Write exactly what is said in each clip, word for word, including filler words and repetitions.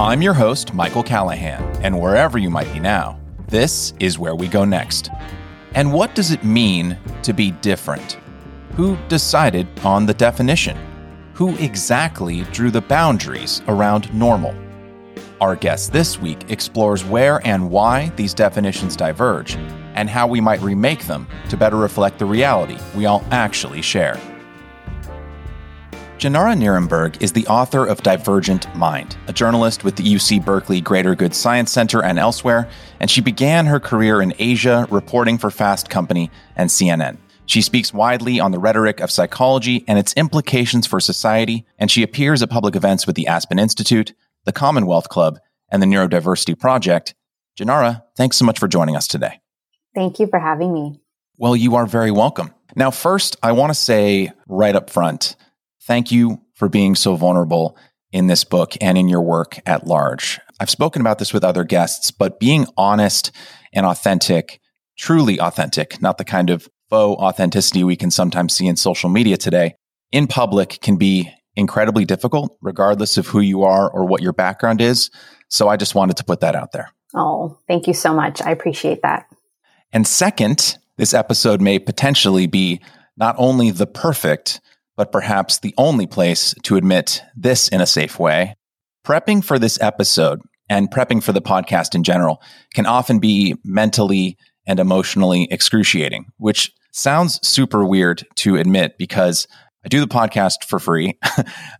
I'm your host, Michael Callahan, and wherever you might be now, this is where we go next. And what does it mean to be different? Who decided on the definition? Who exactly drew the boundaries around normal? Our guest this week explores where and why these definitions diverge, and how we might remake them to better reflect the reality we all actually share. Jenara Nerenberg is the author of Divergent Mind, a journalist with the U C Berkeley Greater Good Science Center and elsewhere, and she began her career in Asia reporting for Fast Company and C N N. She speaks widely on the rhetoric of psychology and its implications for society, and she appears at public events with the Aspen Institute, the Commonwealth Club, and the Neurodiversity Project. Jenara, thanks so much for joining us today. Thank you for having me. Well, you are very welcome. Now, first, I want to say right up front, thank you for being so vulnerable in this book and in your work at large. I've spoken about this with other guests, but being honest and authentic, truly authentic, not the kind of faux authenticity we can sometimes see in social media today, in public can be incredibly difficult, regardless of who you are or what your background is. So I just wanted to put that out there. Oh, thank you so much. I appreciate that. And second, this episode may potentially be not only the perfect, but perhaps the only place to admit this in a safe way. Prepping for this episode and prepping for the podcast in general can often be mentally and emotionally excruciating, which sounds super weird to admit because I do the podcast for free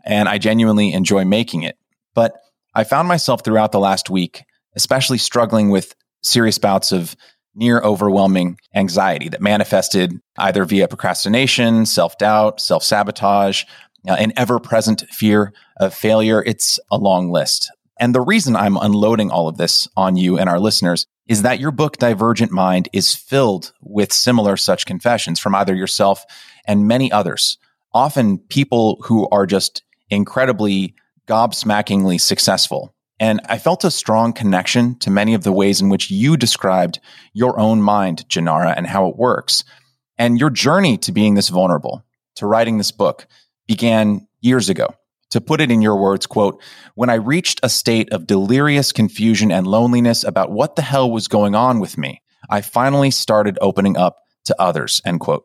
and I genuinely enjoy making it. But I found myself throughout the last week, especially struggling with serious bouts of near overwhelming anxiety that manifested either via procrastination, self-doubt, self-sabotage, uh, an ever-present fear of failure. It's a long list. And the reason I'm unloading all of this on you and our listeners is that your book, Divergent Mind, is filled with similar such confessions from either yourself and many others, often people who are just incredibly gobsmackingly successful. And I felt a strong connection to many of the ways in which you described your own mind, Jenara, and how it works. And your journey to being this vulnerable, to writing this book, began years ago. To put it in your words, quote, "When I reached a state of delirious confusion and loneliness about what the hell was going on with me, I finally started opening up to others," end quote.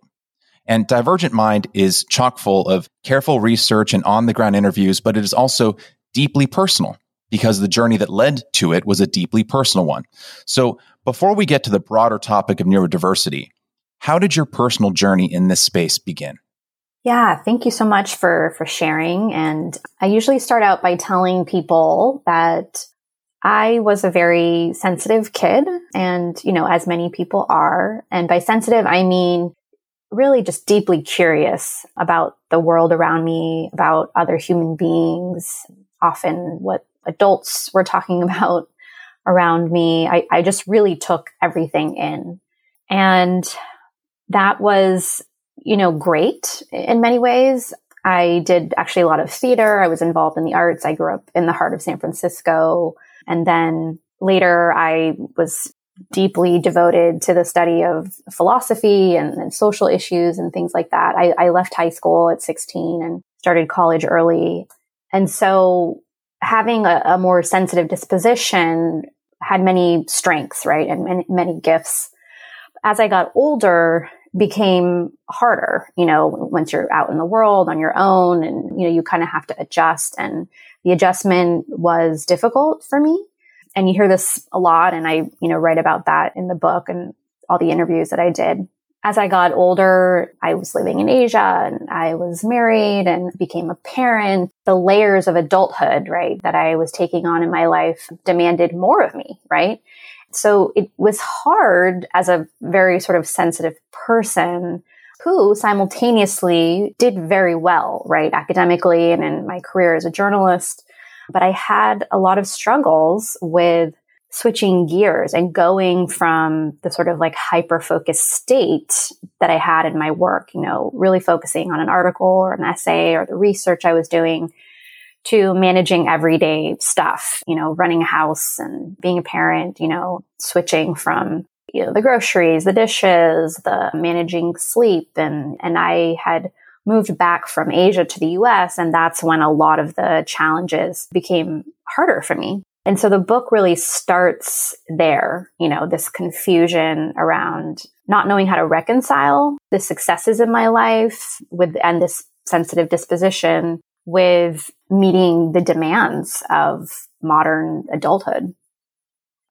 And Divergent Mind is chock full of careful research and on-the-ground interviews, but it is also deeply personal, because the journey that led to it was a deeply personal one. So before we get to the broader topic of neurodiversity, how did your personal journey in this space begin? Yeah, thank you so much for, for sharing. And I usually start out by telling people that I was a very sensitive kid, and, you know, as many people are. And by sensitive, I mean really just deeply curious about the world around me, about other human beings, often what adults were talking about around me. I, I just really took everything in. And that was, you know, great in many ways. I did actually a lot of theater. I was involved in the arts. I grew up in the heart of San Francisco. And then later I was deeply devoted to the study of philosophy and, and social issues and things like that. I, I left high school at sixteen and started college early. And so having a, a more sensitive disposition had many strengths, right? And many, many gifts. As I got older, became harder, you know, once you're out in the world on your own and, you know, you kind of have to adjust. And the adjustment was difficult for me. And you hear this a lot. And I, you know, write about that in the book and all the interviews that I did. As I got older, I was living in Asia and I was married and became a parent. The layers of adulthood, right, that I was taking on in my life demanded more of me, right? So it was hard as a very sort of sensitive person who simultaneously did very well, right, academically and in my career as a journalist. But I had a lot of struggles with switching gears and going from the sort of like hyper-focused state that I had in my work, you know, really focusing on an article or an essay or the research I was doing, to managing everyday stuff, you know, running a house and being a parent, you know, switching from, you know, the groceries, the dishes, the managing sleep. And, and I had moved back from Asia to the U S, and that's when a lot of the challenges became harder for me. And so the book really starts there, you know, this confusion around not knowing how to reconcile the successes in my life with, and this sensitive disposition with meeting the demands of modern adulthood.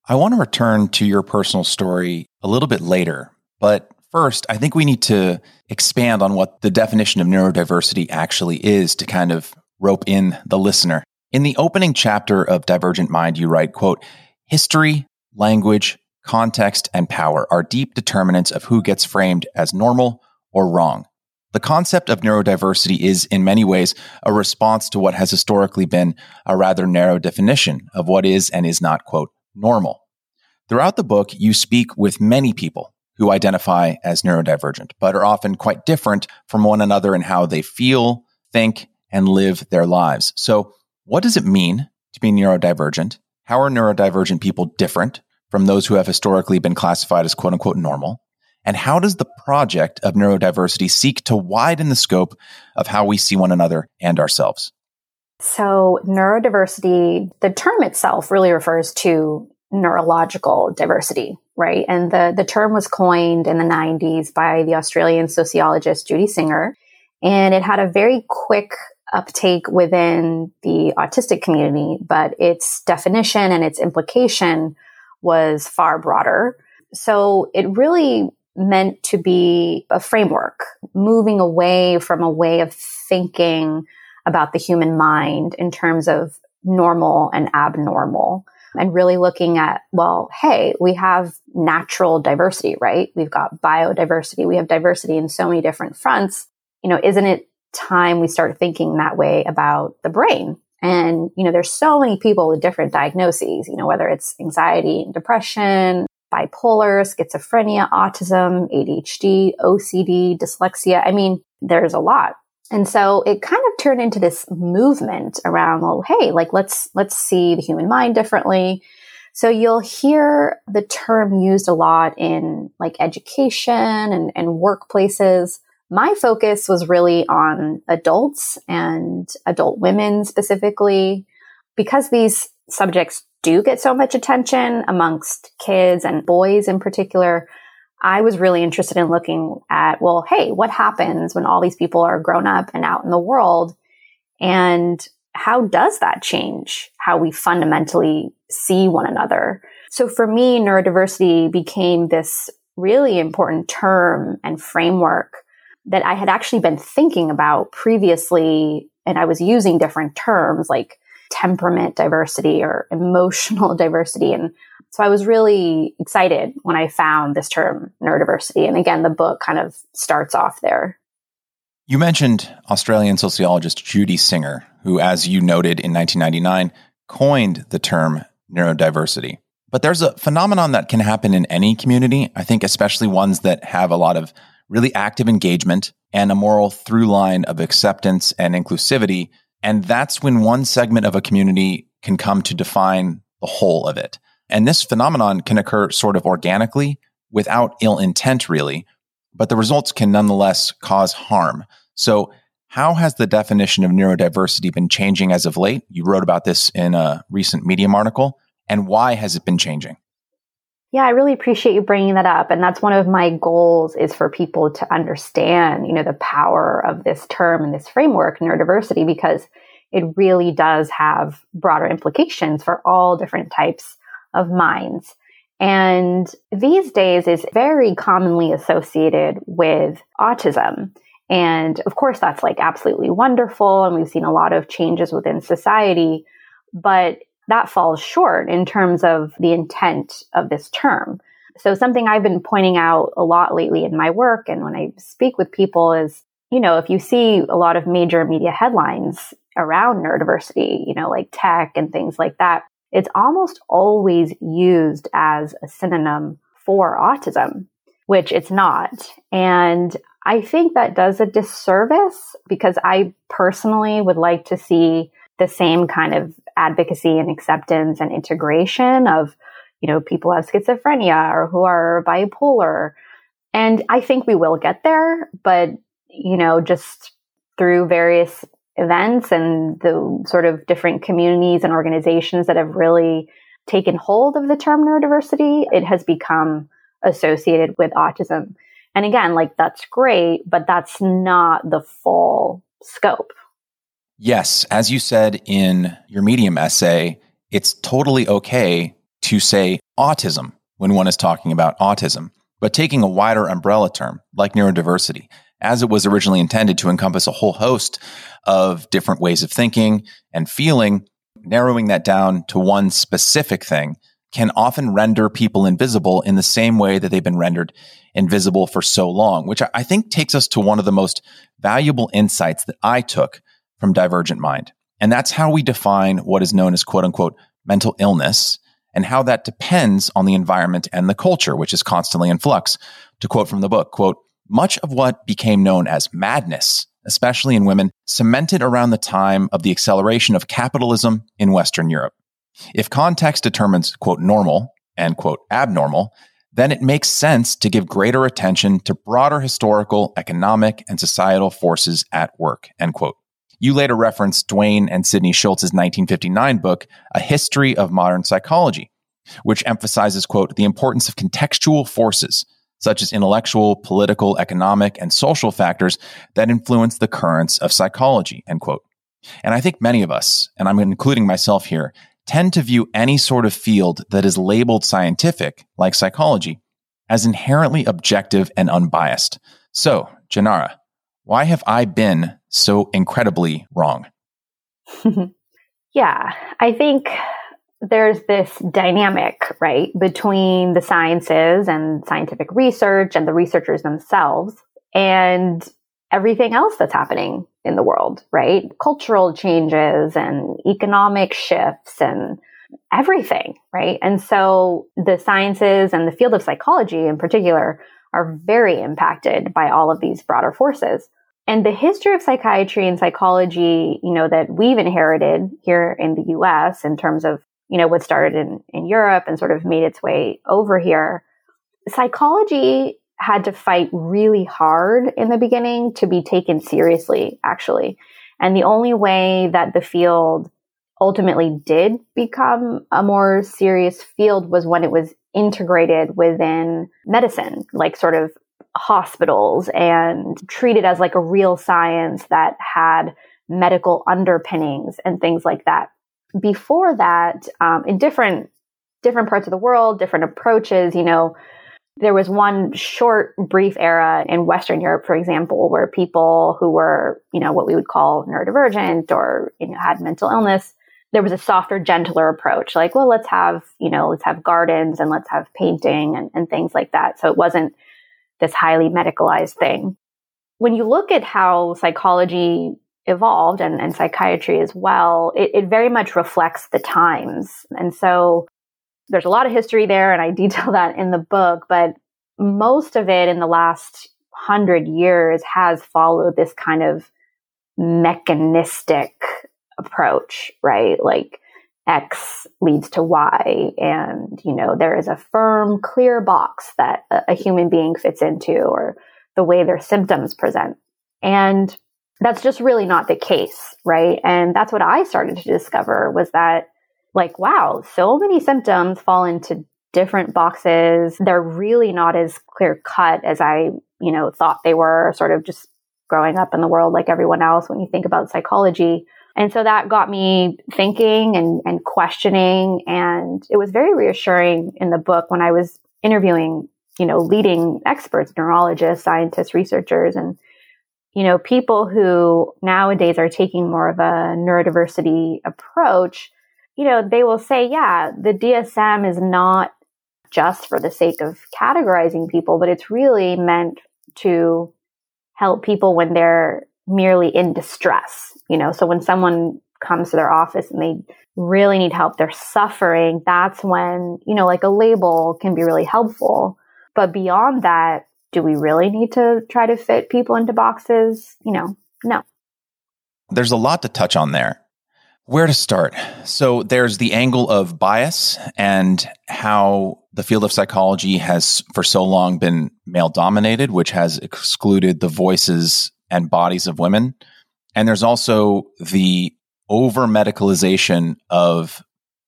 I want to return to your personal story a little bit later, but first, I think we need to expand on what the definition of neurodiversity actually is to kind of rope in the listener. In the opening chapter of Divergent Mind, you write, quote, history, language, context, and power are deep determinants of who gets framed as normal or wrong. The concept of neurodiversity is, in many ways, a response to what has historically been a rather narrow definition of what is and is not, quote, normal. Throughout the book, you speak with many people who identify as neurodivergent, but are often quite different from one another in how they feel, think, and live their lives. So what does it mean to be neurodivergent? How are neurodivergent people different from those who have historically been classified as quote-unquote normal? And how does the project of neurodiversity seek to widen the scope of how we see one another and ourselves? So neurodiversity, the term itself really refers to neurological diversity, right? And the, the term was coined in the nineties by the Australian sociologist Judy Singer, and it had a very quick uptake within the autistic community, but its definition and its implication was far broader. So it really meant to be a framework, moving away from a way of thinking about the human mind in terms of normal and abnormal, and really looking at, well, hey, we have natural diversity, right? We've got biodiversity. We have diversity in so many different fronts. You know, isn't it time we start thinking that way about the brain? And, you know, there's so many people with different diagnoses, you know, whether it's anxiety and depression, bipolar, schizophrenia, autism, A D H D, O C D, dyslexia. I mean, there's a lot. And so it kind of turned into this movement around, well, hey, like, let's, let's see the human mind differently. So you'll hear the term used a lot in like education and, and workplaces. My focus was really on adults and adult women specifically, because these subjects do get so much attention amongst kids and boys in particular. I was really interested in looking at, well, hey, what happens when all these people are grown up and out in the world? And how does that change how we fundamentally see one another? So for me, neurodiversity became this really important term and framework that I had actually been thinking about previously. And I was using different terms like temperament diversity or emotional diversity. And so I was really excited when I found this term neurodiversity. And again, the book kind of starts off there. You mentioned Australian sociologist Judy Singer, who, as you noted, in nineteen ninety-nine, coined the term neurodiversity. But there's a phenomenon that can happen in any community, I think especially ones that have a lot of really active engagement and a moral through line of acceptance and inclusivity. And that's when one segment of a community can come to define the whole of it. And this phenomenon can occur sort of organically without ill intent, really, but the results can nonetheless cause harm. So how has the definition of neurodiversity been changing as of late? You wrote about this in a recent Medium article. And why has it been changing? Yeah, I really appreciate you bringing that up. And that's one of my goals, is for people to understand, you know, the power of this term and this framework, neurodiversity, because it really does have broader implications for all different types of minds. And these days is very commonly associated with autism. And of course, that's like absolutely wonderful. And we've seen a lot of changes within society, but that falls short in terms of the intent of this term. So something I've been pointing out a lot lately in my work and when I speak with people is, you know, if you see a lot of major media headlines around neurodiversity, you know, like tech and things like that, it's almost always used as a synonym for autism, which it's not. And I think that does a disservice, because I personally would like to see the same kind of advocacy and acceptance and integration of, you know, people who have schizophrenia or who are bipolar. And I think we will get there, but, you know, just through various events and the sort of different communities and organizations that have really taken hold of the term neurodiversity, it has become associated with autism. And again, like, that's great, but that's not the full scope. Yes. As you said in your Medium essay, it's totally okay to say autism when one is talking about autism, but taking a wider umbrella term like neurodiversity, as it was originally intended to encompass a whole host of different ways of thinking and feeling, narrowing that down to one specific thing can often render people invisible in the same way that they've been rendered invisible for so long, which I think takes us to one of the most valuable insights that I took from Divergent Mind. And that's how we define what is known as quote unquote mental illness and how that depends on the environment and the culture, which is constantly in flux. To quote from the book, quote, "Much of what became known as madness, especially in women, cemented around the time of the acceleration of capitalism in Western Europe. If context determines, quote, normal and, quote, abnormal, then it makes sense to give greater attention to broader historical, economic, and societal forces at work," end quote. You later referenced Duane and Sidney Schultz's nineteen fifty-nine book, A History of Modern Psychology, which emphasizes, quote, "the importance of contextual forces, such as intellectual, political, economic, and social factors that influence the currents of psychology," end quote. And I think many of us, and I'm including myself here, tend to view any sort of field that is labeled scientific, like psychology, as inherently objective and unbiased. So, Jenara, why have I been so incredibly wrong? Yeah, I think there's this dynamic, right, between the sciences and scientific research and the researchers themselves and everything else that's happening in the world, right? Cultural changes and economic shifts and everything, right? And so the sciences and the field of psychology in particular are very impacted by all of these broader forces. And the history of psychiatry and psychology, you know, that we've inherited here in the U S in terms of, you know, what started in, in Europe and sort of made its way over here, psychology had to fight really hard in the beginning to be taken seriously, actually. And the only way that the field ultimately did become a more serious field was when it was integrated within medicine, like sort of hospitals, and treated as like a real science that had medical underpinnings and things like that. Before that, um, in different different parts of the world, different approaches, you know, there was one short, brief era in Western Europe, for example, where people who were, you know, what we would call neurodivergent or, you know, had mental illness, there was a softer, gentler approach. Like, well, let's have, you know, let's have gardens and let's have painting and, and things like that. So it wasn't this highly medicalized thing. When you look at how psychology evolved and, and psychiatry as well, it, it very much reflects the times. And so there's a lot of history there, and I detail that in the book, but most of it in the last hundred years has followed this kind of mechanistic approach, right? Like X leads to Y, and, you know, there is a firm, clear box that a, a human being fits into, or the way their symptoms present. And that's just really not the case, right? And that's what I started to discover, was that, like, wow, so many symptoms fall into different boxes. They're really not as clear cut as I, you know, thought they were, sort of just growing up in the world like everyone else when you think about psychology. And so that got me thinking and, and questioning. And it was very reassuring in the book when I was interviewing, you know, leading experts, neurologists, scientists, researchers, and, you know, people who nowadays are taking more of a neurodiversity approach. You know, they will say, yeah, the D S M is not just for the sake of categorizing people, but it's really meant to help people when they're merely in distress. You know, so when someone comes to their office and they really need help, they're suffering, that's when, you know, like a label can be really helpful. But beyond that, do we really need to try to fit people into boxes? You know, no. There's a lot to touch on there. Where to start? So there's the angle of bias and how the field of psychology has for so long been male dominated, which has excluded the voices and bodies of women. And there's also the over-medicalization of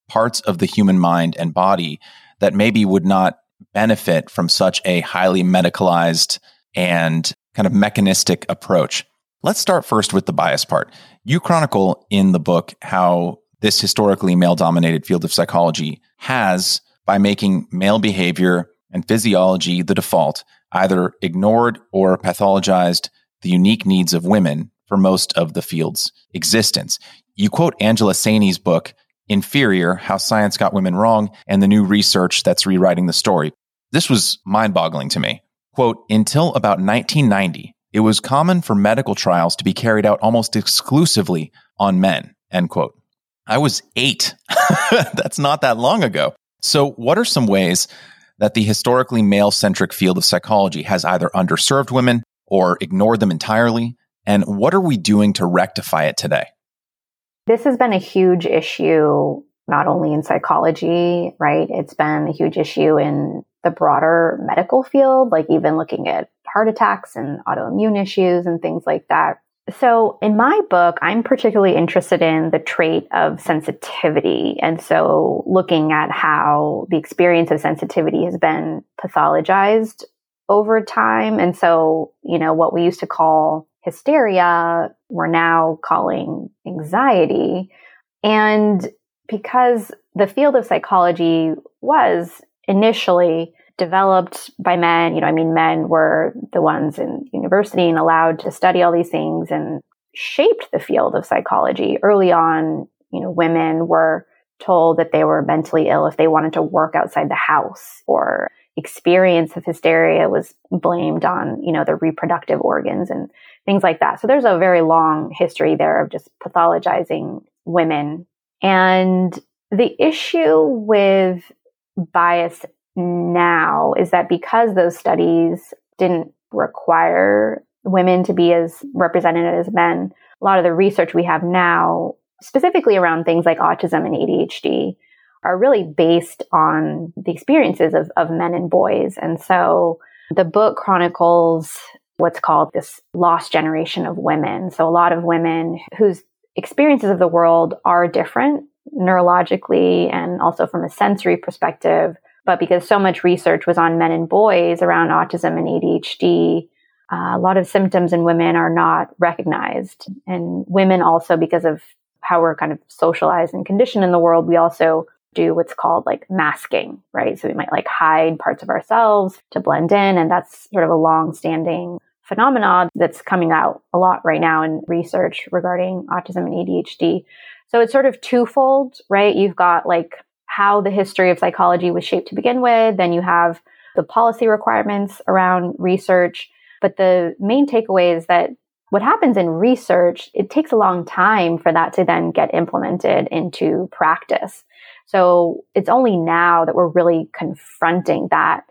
parts of the human mind and body that maybe would not benefit from such a highly medicalized and kind of mechanistic approach. Let's start first with the bias part. You chronicle in the book how this historically male-dominated field of psychology has, by making male behavior and physiology the default, either ignored or pathologized the unique needs of women for most of the field's existence. You quote Angela Saini's book, Inferior, How Science Got Women Wrong, and the New Research That's Rewriting the Story. This was mind-boggling to me. Quote, until about nineteen ninety, it was common for medical trials to be carried out almost exclusively on men, end quote. I was eight. That's not that long ago. So what are some ways that the historically male-centric field of psychology has either underserved women or ignored them entirely? And what are we doing to rectify it today? This has been a huge issue, not only in psychology, right? It's been a huge issue in the broader medical field, like even looking at heart attacks and autoimmune issues and things like that. So in my book, I'm particularly interested in the trait of sensitivity. And so looking at how the experience of sensitivity has been pathologized over time. And so, you know, what we used to call hysteria, we're now calling anxiety. And because the field of psychology was initially developed by men, you know, I mean, men were the ones in university and allowed to study all these things and shaped the field of psychology. Early on, you know, women were told that they were mentally ill if they wanted to work outside the house, or experience of hysteria was blamed on, you know, their reproductive organs and things like that. So there's a very long history there of just pathologizing women. And the issue with bias now is that because those studies didn't require women to be as represented as men, a lot of the research we have now, specifically around things like autism and A D H D, are really based on the experiences of, of men and boys. And so the book chronicles what's called this lost generation of women. So a lot of women whose experiences of the world are different neurologically and also from a sensory perspective. But because so much research was on men and boys around autism and A D H D, uh, a lot of symptoms in women are not recognized. And women also, because of how we're kind of socialized and conditioned in the world, we also do what's called like masking, right? So we might like hide parts of ourselves to blend in. And that's sort of a long-standing phenomenon that's coming out a lot right now in research regarding autism and A D H D. So it's sort of twofold, right? You've got like how the history of psychology was shaped to begin with. Then you have the policy requirements around research. But the main takeaway is that what happens in research, it takes a long time for that to then get implemented into practice. So it's only now that we're really confronting that,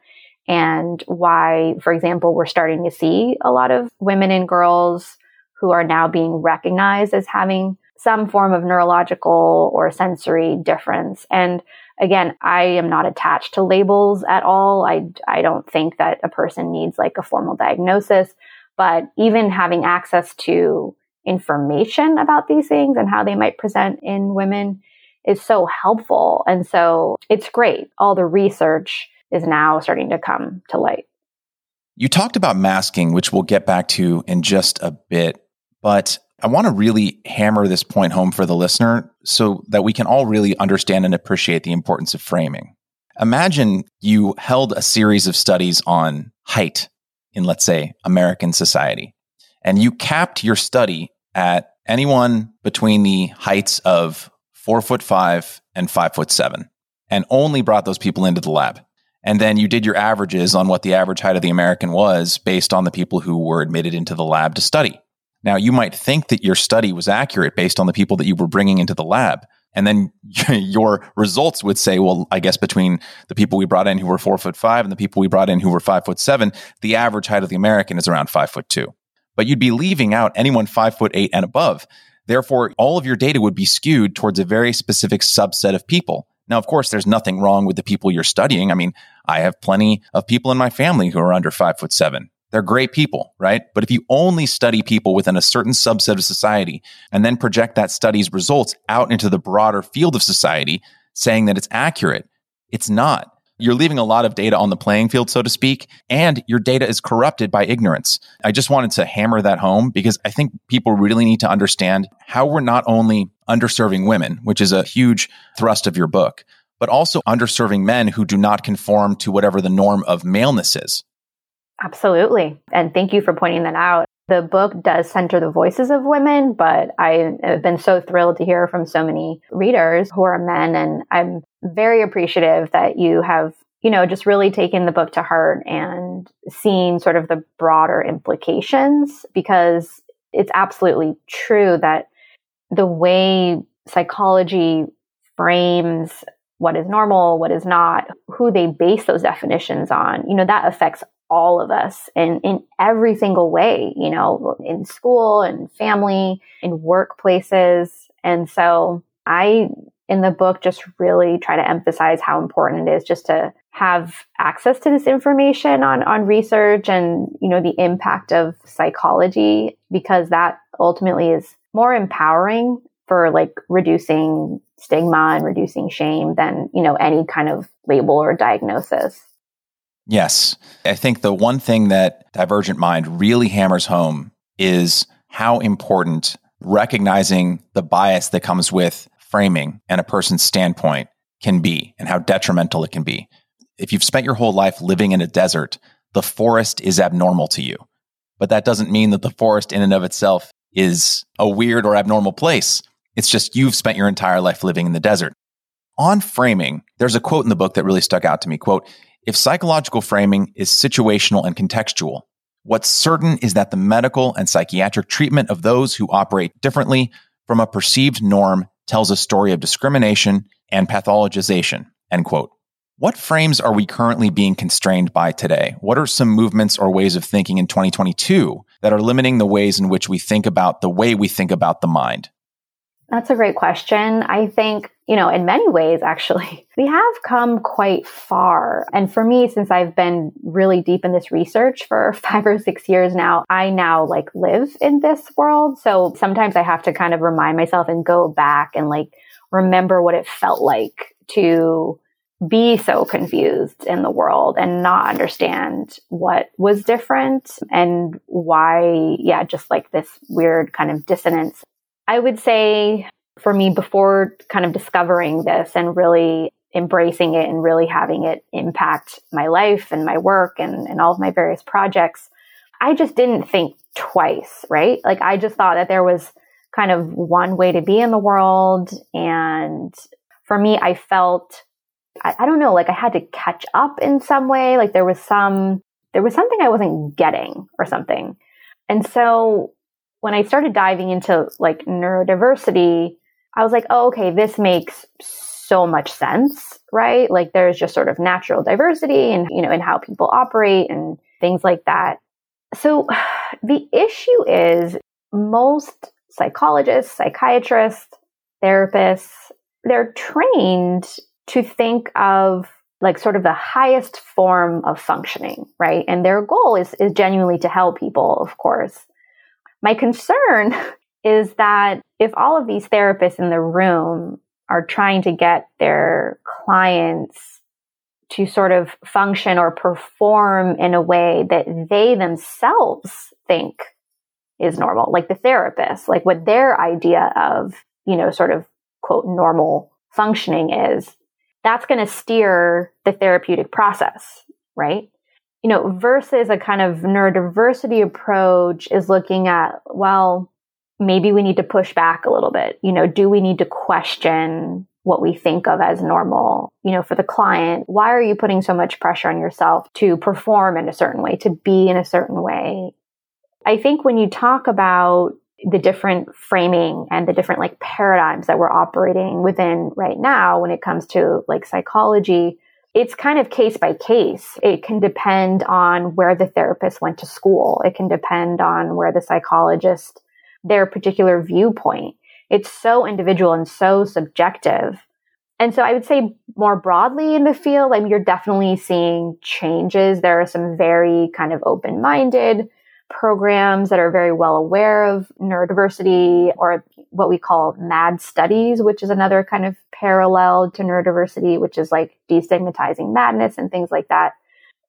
and why, for example, we're starting to see a lot of women and girls who are now being recognized as having some form of neurological or sensory difference. And again, I am not attached to labels at all. I, I don't think that a person needs like a formal diagnosis, but even having access to information about these things and how they might present in women is so helpful. And so it's great. All the research is now starting to come to light. You talked about masking, which we'll get back to in just a bit, but I want to really hammer this point home for the listener so that we can all really understand and appreciate the importance of framing. Imagine you held a series of studies on height in, let's say, American society, and you capped your study at anyone between the heights of four foot five and five foot seven, and only brought those people into the lab. And then you did your averages on what the average height of the American was based on the people who were admitted into the lab to study. Now, you might think that your study was accurate based on the people that you were bringing into the lab. And then your results would say, well, I guess between the people we brought in who were four foot five and the people we brought in who were five foot seven, the average height of the American is around five foot two. But you'd be leaving out anyone five foot eight and above. Therefore, all of your data would be skewed towards a very specific subset of people. Now, of course, there's nothing wrong with the people you're studying. I mean, I have plenty of people in my family who are under five foot seven. They're great people, right? But if you only study people within a certain subset of society and then project that study's results out into the broader field of society, saying that it's accurate, it's not. You're leaving a lot of data on the playing field, so to speak, and your data is corrupted by ignorance. I just wanted to hammer that home because I think people really need to understand how we're not only underserving women, which is a huge thrust of your book, but also underserving men who do not conform to whatever the norm of maleness is. Absolutely. And thank you for pointing that out. The book does center the voices of women, but I have been so thrilled to hear from so many readers who are men. And I'm very appreciative that you have, you know, just really taken the book to heart and seen sort of the broader implications, because it's absolutely true that the way psychology frames what is normal, what is not, who they base those definitions on, you know, that affects all of us in, in every single way, you know, in school and family, in workplaces. And so I, in the book, just really try to emphasize how important it is just to have access to this information on, on research and, you know, the impact of psychology, because that ultimately is more empowering for like reducing stigma and reducing shame than, you know, any kind of label or diagnosis. Yes. I think the one thing that Divergent Mind really hammers home is how important recognizing the bias that comes with framing and a person's standpoint can be and how detrimental it can be. If you've spent your whole life living in a desert, the forest is abnormal to you. But that doesn't mean that the forest in and of itself is a weird or abnormal place. It's just you've spent your entire life living in the desert. On framing, there's a quote in the book that really stuck out to me, quote, "If psychological framing is situational and contextual, what's certain is that the medical and psychiatric treatment of those who operate differently from a perceived norm tells a story of discrimination and pathologization," end quote. What frames are we currently being constrained by today? What are some movements or ways of thinking in twenty twenty-two that are limiting the ways in which we think about the way we think about the mind? That's a great question. I think, you know, in many ways, actually, we have come quite far. And for me, since I've been really deep in this research for five or six years now, I now like live in this world. So sometimes I have to kind of remind myself and go back and like remember what it felt like to be so confused in the world and not understand what was different and why, yeah, just like this weird kind of dissonance. I would say for me, before kind of discovering this and really embracing it and really having it impact my life and my work and, and all of my various projects, I just didn't think twice, right? Like I just thought that there was kind of one way to be in the world. And for me, I felt, I, I don't know, like I had to catch up in some way. Like there was some, there was something I wasn't getting or something. And so when I started diving into like neurodiversity, I was like, oh, okay, this makes so much sense, right? Like there's just sort of natural diversity and, you know, and how people operate and things like that. So the issue is most psychologists, psychiatrists, therapists, they're trained to think of like sort of the highest form of functioning, right? And their goal is, is genuinely to help people, of course. My concern is that if all of these therapists in the room are trying to get their clients to sort of function or perform in a way that they themselves think is normal, like the therapist, like what their idea of, you know, sort of quote, normal functioning is, that's going to steer the therapeutic process, right? You know, versus a kind of neurodiversity approach is looking at, well, maybe we need to push back a little bit. You know, do we need to question what we think of as normal? You know, for the client, why are you putting so much pressure on yourself to perform in a certain way, to be in a certain way? I think when you talk about the different framing and the different like paradigms that we're operating within right now when it comes to like psychology, it's kind of case by case. It can depend on where the therapist went to school. It can depend on where the psychologist, their particular viewpoint. It's so individual and so subjective. And so I would say more broadly in the field, I mean, you're definitely seeing changes. There are some very kind of open-minded programs that are very well aware of neurodiversity, or what we call MAD studies, which is another kind of parallel to neurodiversity, which is like destigmatizing madness and things like that.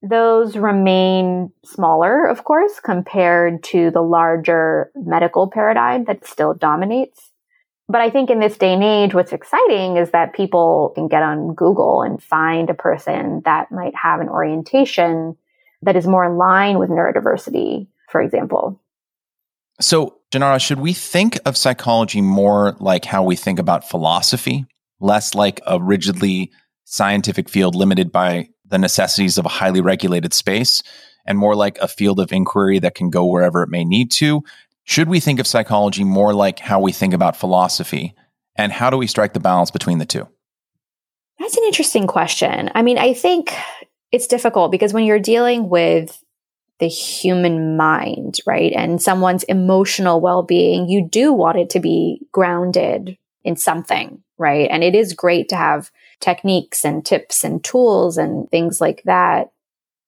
Those remain smaller, of course, compared to the larger medical paradigm that still dominates. But I think in this day and age, what's exciting is that people can get on Google and find a person that might have an orientation that is more in line with neurodiversity, for example. So, Jenara, should we think of psychology more like how we think about philosophy, less like a rigidly scientific field limited by the necessities of a highly regulated space, and more like a field of inquiry that can go wherever it may need to? Should we think of psychology more like how we think about philosophy? And how do we strike the balance between the two? That's an interesting question. I mean, I think it's difficult because when you're dealing with the human mind, right, and someone's emotional well-being, you do want it to be grounded in something, right? And it is great to have techniques and tips and tools and things like that.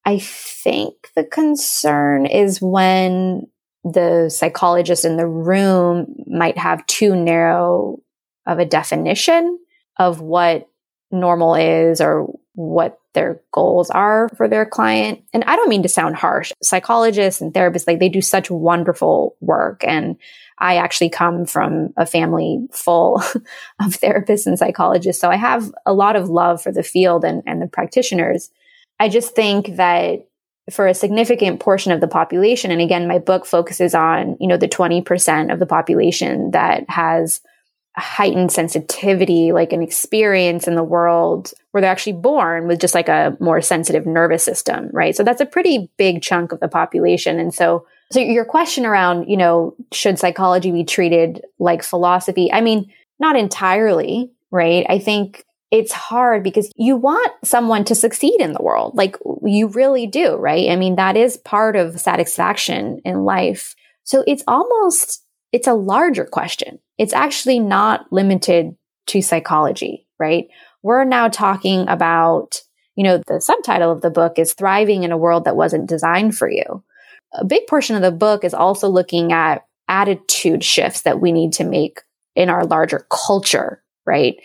I think the concern is when the psychologist in the room might have too narrow of a definition of what normal is or what their goals are for their client. And I don't mean to sound harsh. Psychologists and therapists, like, they do such wonderful work. And I actually come from a family full of therapists and psychologists. So I have a lot of love for the field and, and the practitioners. I just think that for a significant portion of the population, and again, my book focuses on, you know, the twenty percent of the population that has heightened sensitivity, like an experience in the world where they're actually born with just like a more sensitive nervous system, right? So that's a pretty big chunk of the population. And so, so your question around, you know, should psychology be treated like philosophy? I mean, not entirely, right? I think it's hard because you want someone to succeed in the world. Like, you really do, right? I mean, that is part of satisfaction in life. So it's almost, it's a larger question. It's actually not limited to psychology, right? We're now talking about, you know, the subtitle of the book is Thriving in a World That Wasn't Designed for You. A big portion of the book is also looking at attitude shifts that we need to make in our larger culture, right?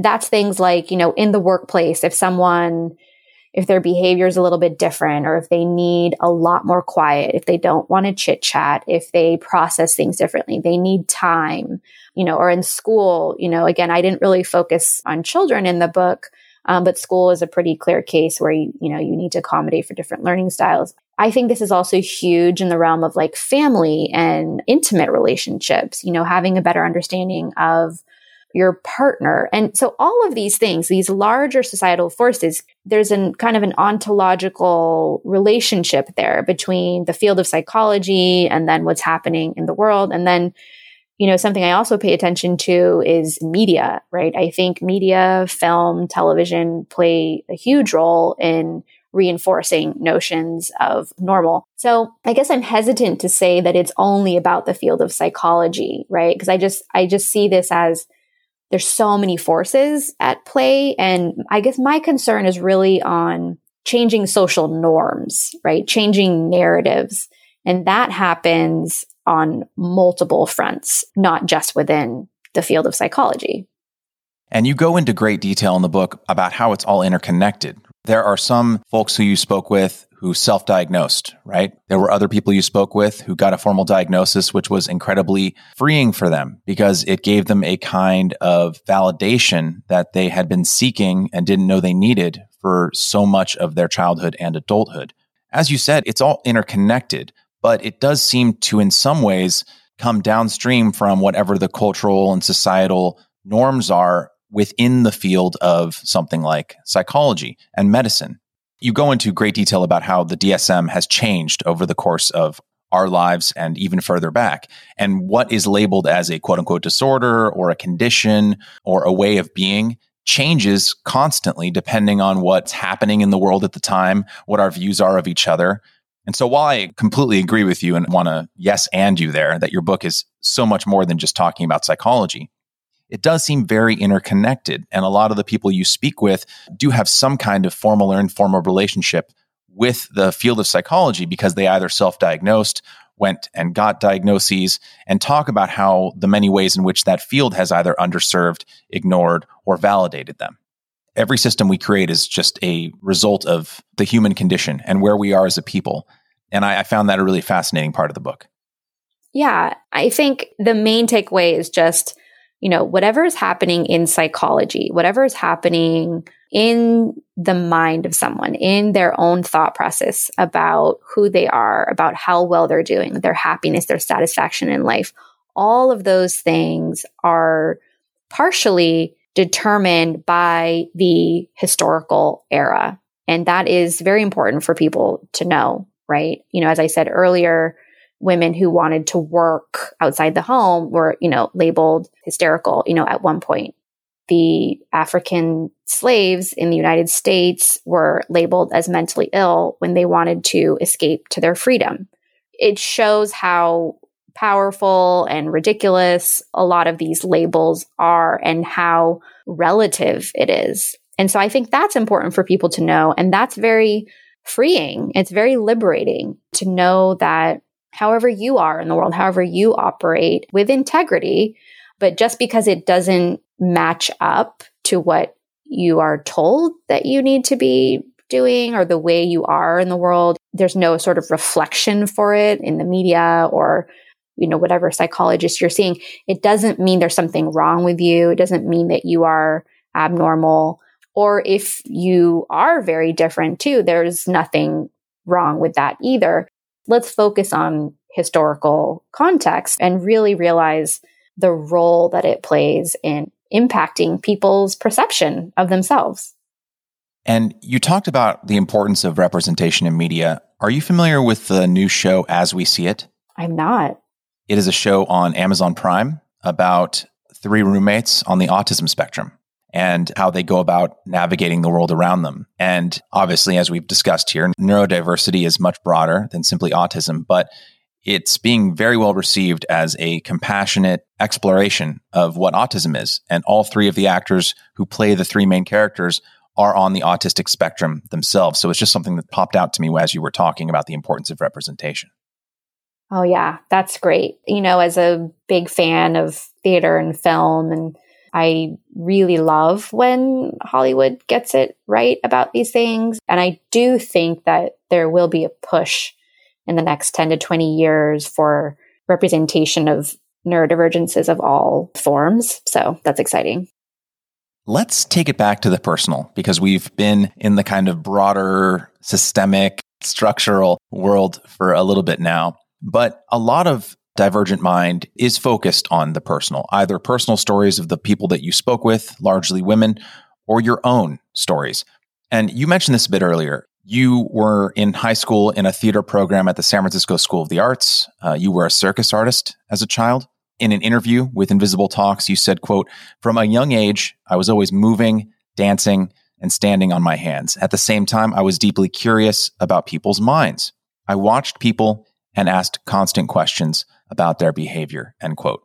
That's things like, you know, in the workplace, if someone, if their behavior is a little bit different, or if they need a lot more quiet, if they don't want to chit chat, if they process things differently, they need time, you know, or in school, you know, again, I didn't really focus on children in the book, um, but school is a pretty clear case where, you, you know, you need to accommodate for different learning styles. I think this is also huge in the realm of like family and intimate relationships, you know, having a better understanding of your partner. And so all of these things, these larger societal forces, there's an kind of an ontological relationship there between the field of psychology and then what's happening in the world. And then, you know, something I also pay attention to is media, right? I think media, film, television play a huge role in reinforcing notions of normal. So I guess I'm hesitant to say that it's only about the field of psychology, right? Because I just, I just see this as there's so many forces at play. And I guess my concern is really on changing social norms, right? Changing narratives. And that happens on multiple fronts, not just within the field of psychology. And you go into great detail in the book about how it's all interconnected. There are some folks who you spoke with who self-diagnosed, right? There were other people you spoke with who got a formal diagnosis, which was incredibly freeing for them because it gave them a kind of validation that they had been seeking and didn't know they needed for so much of their childhood and adulthood. As you said, it's all interconnected, but it does seem to, in some ways, come downstream from whatever the cultural and societal norms are within the field of something like psychology and medicine. You go into great detail about how the D S M has changed over the course of our lives and even further back, and what is labeled as a quote-unquote disorder or a condition or a way of being changes constantly depending on what's happening in the world at the time, what our views are of each other. And so while I completely agree with you and want to yes and you there, that your book is so much more than just talking about psychology, it does seem very interconnected. And a lot of the people you speak with do have some kind of formal or informal relationship with the field of psychology because they either self-diagnosed, went and got diagnoses, and talk about how the many ways in which that field has either underserved, ignored, or validated them. Every system we create is just a result of the human condition and where we are as a people. And I, I found that a really fascinating part of the book. Yeah, I think the main takeaway is just, you know, whatever is happening in psychology, whatever is happening in the mind of someone, in their own thought process about who they are, about how well they're doing, their happiness, their satisfaction in life, all of those things are partially determined by the historical era. And that is very important for people to know, right? You know, as I said earlier, women who wanted to work outside the home were, you know, labeled hysterical, you know, at one point. The African slaves in the United States were labeled as mentally ill when they wanted to escape to their freedom. It shows how powerful and ridiculous a lot of these labels are and how relative it is. And so I think that's important for people to know. And that's very freeing. It's very liberating to know that however you are in the world, however you operate with integrity, but just because it doesn't match up to what you are told that you need to be doing or the way you are in the world, there's no sort of reflection for it in the media or, you know, whatever psychologist you're seeing. It doesn't mean there's something wrong with you. It doesn't mean that you are abnormal. Or if you are very different too, there's nothing wrong with that either. Let's focus on historical context and really realize the role that it plays in impacting people's perception of themselves. And you talked about the importance of representation in media. Are you familiar with the new show, As We See It? I'm not. It is a show on Amazon Prime about three roommates on the autism spectrum and how they go about navigating the world around them. And obviously, as we've discussed here, neurodiversity is much broader than simply autism, but it's being very well received as a compassionate exploration of what autism is. And all three of the actors who play the three main characters are on the autistic spectrum themselves. So it's just something that popped out to me as you were talking about the importance of representation. Oh, yeah, that's great. You know, as a big fan of theater and film, and I really love when Hollywood gets it right about these things. And I do think that there will be a push in the next ten to twenty years for representation of neurodivergences of all forms. So that's exciting. Let's take it back to the personal, because we've been in the kind of broader systemic structural world for a little bit now. But a lot of Divergent Mind is focused on the personal, either personal stories of the people that you spoke with, largely women, or your own stories. And you mentioned this a bit earlier. You were in high school in a theater program at the San Francisco School of the Arts. Uh, you were a circus artist as a child. In an interview with Invisible Talks, you said, quote, "From a young age, I was always moving, dancing, and standing on my hands. At the same time, I was deeply curious about people's minds. I watched people and asked constant questions about their behavior," end quote.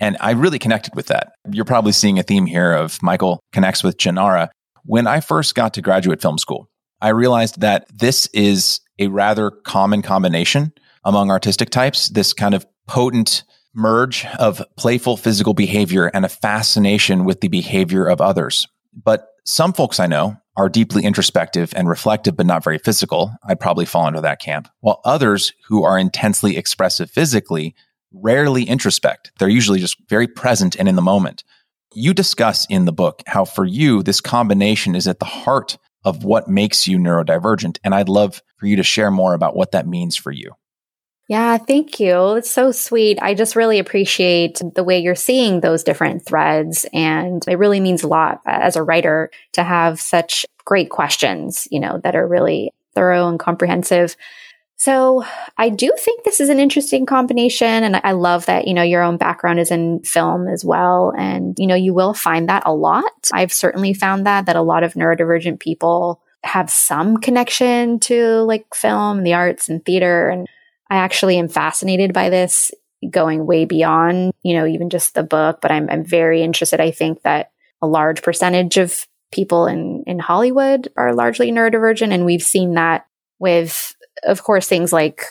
And I really connected with that. You're probably seeing a theme here of Michael connects with Jenara. When I first got to graduate film school, I realized that this is a rather common combination among artistic types, this kind of potent merge of playful physical behavior and a fascination with the behavior of others. But some folks I know are deeply introspective and reflective, but not very physical. I'd probably fall into that camp. While others who are intensely expressive physically rarely introspect. They're usually just very present and in the moment. You discuss in the book how for you, this combination is at the heart of what makes you neurodivergent. And I'd love for you to share more about what that means for you. Yeah, thank you. It's so sweet. I just really appreciate the way you're seeing those different threads. And it really means a lot as a writer to have such great questions, you know, that are really thorough and comprehensive. So I do think this is an interesting combination. And I love that, you know, your own background is in film as well. And, you know, you will find that a lot. I've certainly found that, that a lot of neurodivergent people have some connection to like film, the arts and theater. And I actually am fascinated by this going way beyond, you know, even just the book. But I'm I'm very interested. I think that a large percentage of people in, in Hollywood are largely neurodivergent. And we've seen that with, of course, things like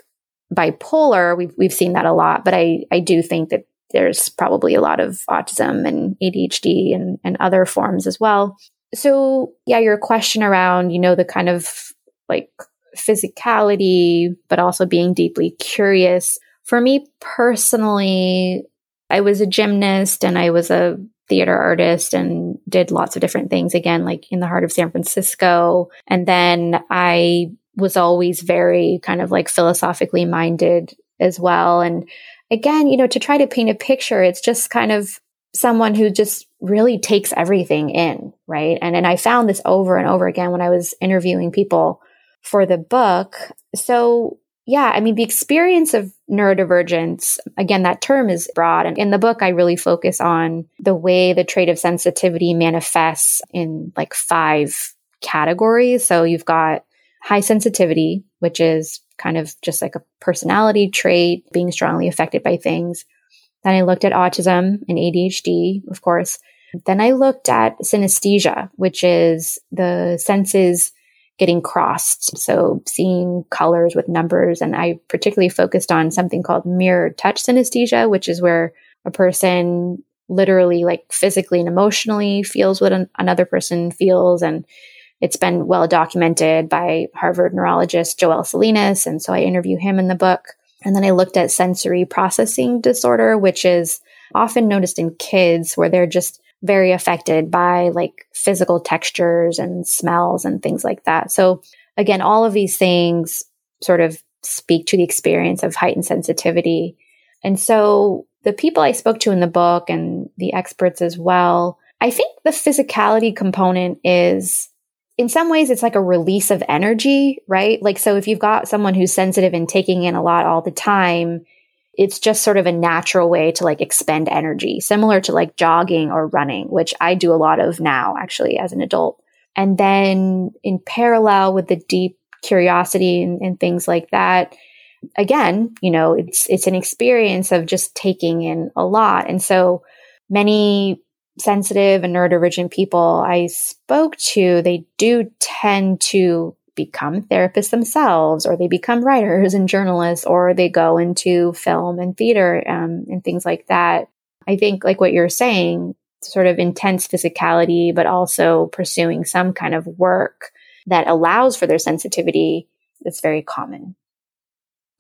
bipolar. We've, we've seen that a lot. But I, I do think that there's probably a lot of autism and A D H D and, and other forms as well. So, yeah, your question around, you know, the kind of like physicality, but also being deeply curious. For me personally, I was a gymnast and I was a theater artist and did lots of different things, again, like in the heart of San Francisco. And then I was always very kind of like philosophically minded as well. And again, you know, to try to paint a picture, it's just kind of someone who just really takes everything in, right? And, and I found this over and over again when I was interviewing people for the book. So yeah, I mean, the experience of neurodivergence, again, that term is broad. And in the book, I really focus on the way the trait of sensitivity manifests in like five categories. So you've got high sensitivity, which is kind of just like a personality trait, being strongly affected by things. Then I looked at autism and A D H D, of course. Then I looked at synesthesia, which is the senses getting crossed. So seeing colors with numbers. And I particularly focused on something called mirror touch synesthesia, which is where a person literally like physically and emotionally feels what an- another person feels. And it's been well documented by Harvard neurologist Joel Salinas. And so I interview him in the book. And then I looked at sensory processing disorder, which is often noticed in kids where they're just very affected by like physical textures and smells and things like that. So again, all of these things sort of speak to the experience of heightened sensitivity. And so the people I spoke to in the book and the experts as well, I think the physicality component is in some ways it's like a release of energy, right? Like, so if you've got someone who's sensitive and taking in a lot all the time, it's just sort of a natural way to like expend energy, similar to like jogging or running, which I do a lot of now actually as an adult. And then in parallel with the deep curiosity and, and things like that, again, you know, it's, it's an experience of just taking in a lot. And so many sensitive and neurodivergent people I spoke to, they do tend to become therapists themselves, or they become writers and journalists, or they go into film and theater um, and things like that. I think like what you're saying, sort of intense physicality, but also pursuing some kind of work that allows for their sensitivity, that's very common.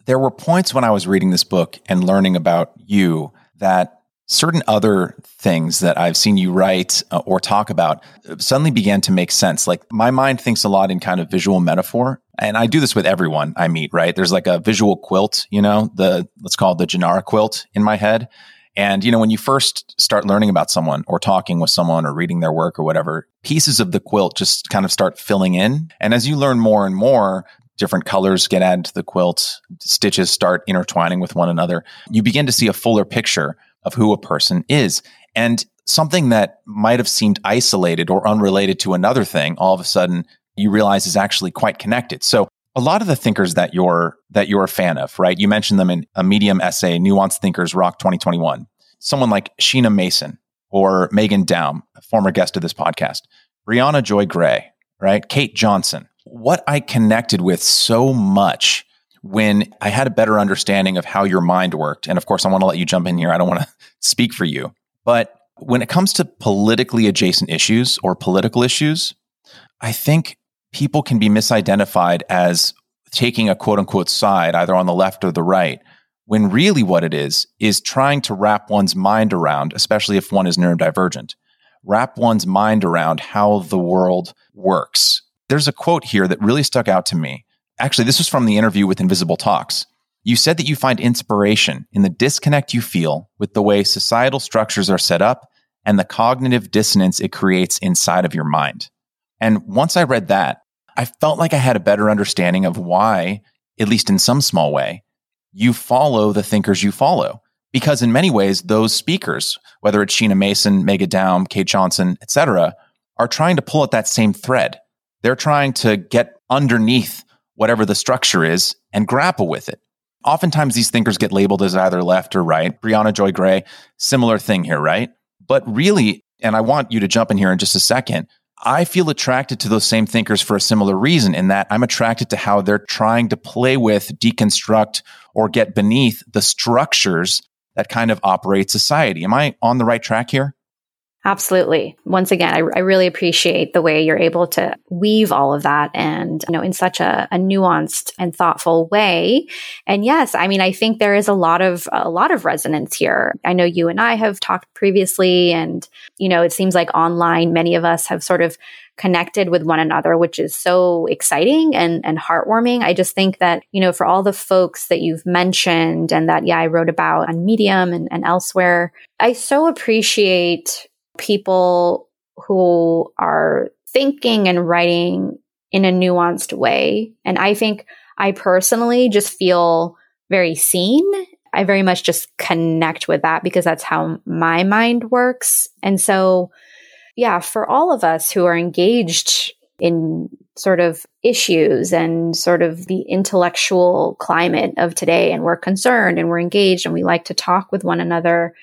There were points when I was reading this book and learning about you that certain other things that I've seen you write uh, or talk about suddenly began to make sense. Like my mind thinks a lot in kind of visual metaphor. And I do this with everyone I meet, right? There's like a visual quilt, you know, the, let's call it the Jenara quilt in my head. And, you know, when you first start learning about someone or talking with someone or reading their work or whatever, pieces of the quilt just kind of start filling in. And as you learn more and more, different colors get added to the quilt, stitches start intertwining with one another. You begin to see a fuller picture of who a person is. And something that might have seemed isolated or unrelated to another thing, all of a sudden you realize is actually quite connected. So a lot of the thinkers that you're that you're a fan of, right? You mentioned them in a Medium essay, Nuanced Thinkers Rock twenty twenty-one. Someone like Sheena Mason or Megan Daum, a former guest of this podcast, Brianna Joy Gray, right? Kate Johnson. What I connected with so much when I had a better understanding of how your mind worked, and of course, I want to let you jump in here. I don't want to speak for you. But when it comes to politically adjacent issues or political issues, I think people can be misidentified as taking a quote-unquote side, either on the left or the right, when really what it is, is trying to wrap one's mind around, especially if one is neurodivergent, wrap one's mind around how the world works. There's a quote here that really stuck out to me. Actually, this was from the interview with Invisible Talks. You said that you find inspiration in the disconnect you feel with the way societal structures are set up and the cognitive dissonance it creates inside of your mind. And once I read that, I felt like I had a better understanding of why, at least in some small way, you follow the thinkers you follow. Because in many ways, those speakers, whether it's Sheena Mason, Megan Daum, Kate Johnson, et cetera, are trying to pull at that same thread. They're trying to get underneath whatever the structure is, and grapple with it. Oftentimes, these thinkers get labeled as either left or right. Brianna Joy Gray, similar thing here, right? But really, and I want you to jump in here in just a second, I feel attracted to those same thinkers for a similar reason, in that I'm attracted to how they're trying to play with, deconstruct, or get beneath the structures that kind of operate society. Am I on the right track here? Absolutely. Once again, I, I really appreciate the way you're able to weave all of that and, you know, in such a, a nuanced and thoughtful way. And yes, I mean, I think there is a lot of, a lot of resonance here. I know you and I have talked previously and, you know, it seems like online, many of us have sort of connected with one another, which is so exciting and, and heartwarming. I just think that, you know, for all the folks that you've mentioned and that, yeah, I wrote about on Medium and, and elsewhere, I so appreciate people who are thinking and writing in a nuanced way. And I think I personally just feel very seen. I very much just connect with that because that's how my mind works. And so, yeah, for all of us who are engaged in sort of issues and sort of the intellectual climate of today, and we're concerned and we're engaged and we like to talk with one another,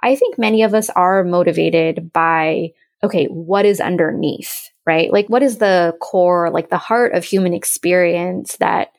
I think many of us are motivated by, okay, what is underneath, right? Like, what is the core, like the heart of human experience that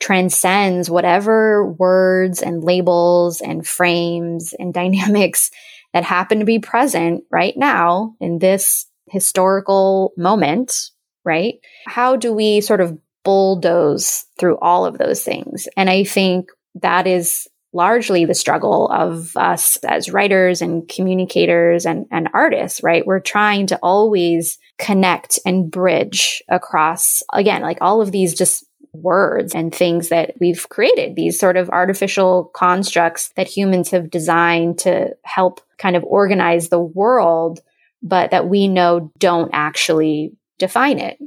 transcends whatever words and labels and frames and dynamics that happen to be present right now in this historical moment, right? How do we sort of bulldoze through all of those things? And I think that is largely the struggle of us as writers and communicators and, and artists, right? We're trying to always connect and bridge across, again, like all of these just words and things that we've created, these sort of artificial constructs that humans have designed to help kind of organize the world, but that we know don't actually define it.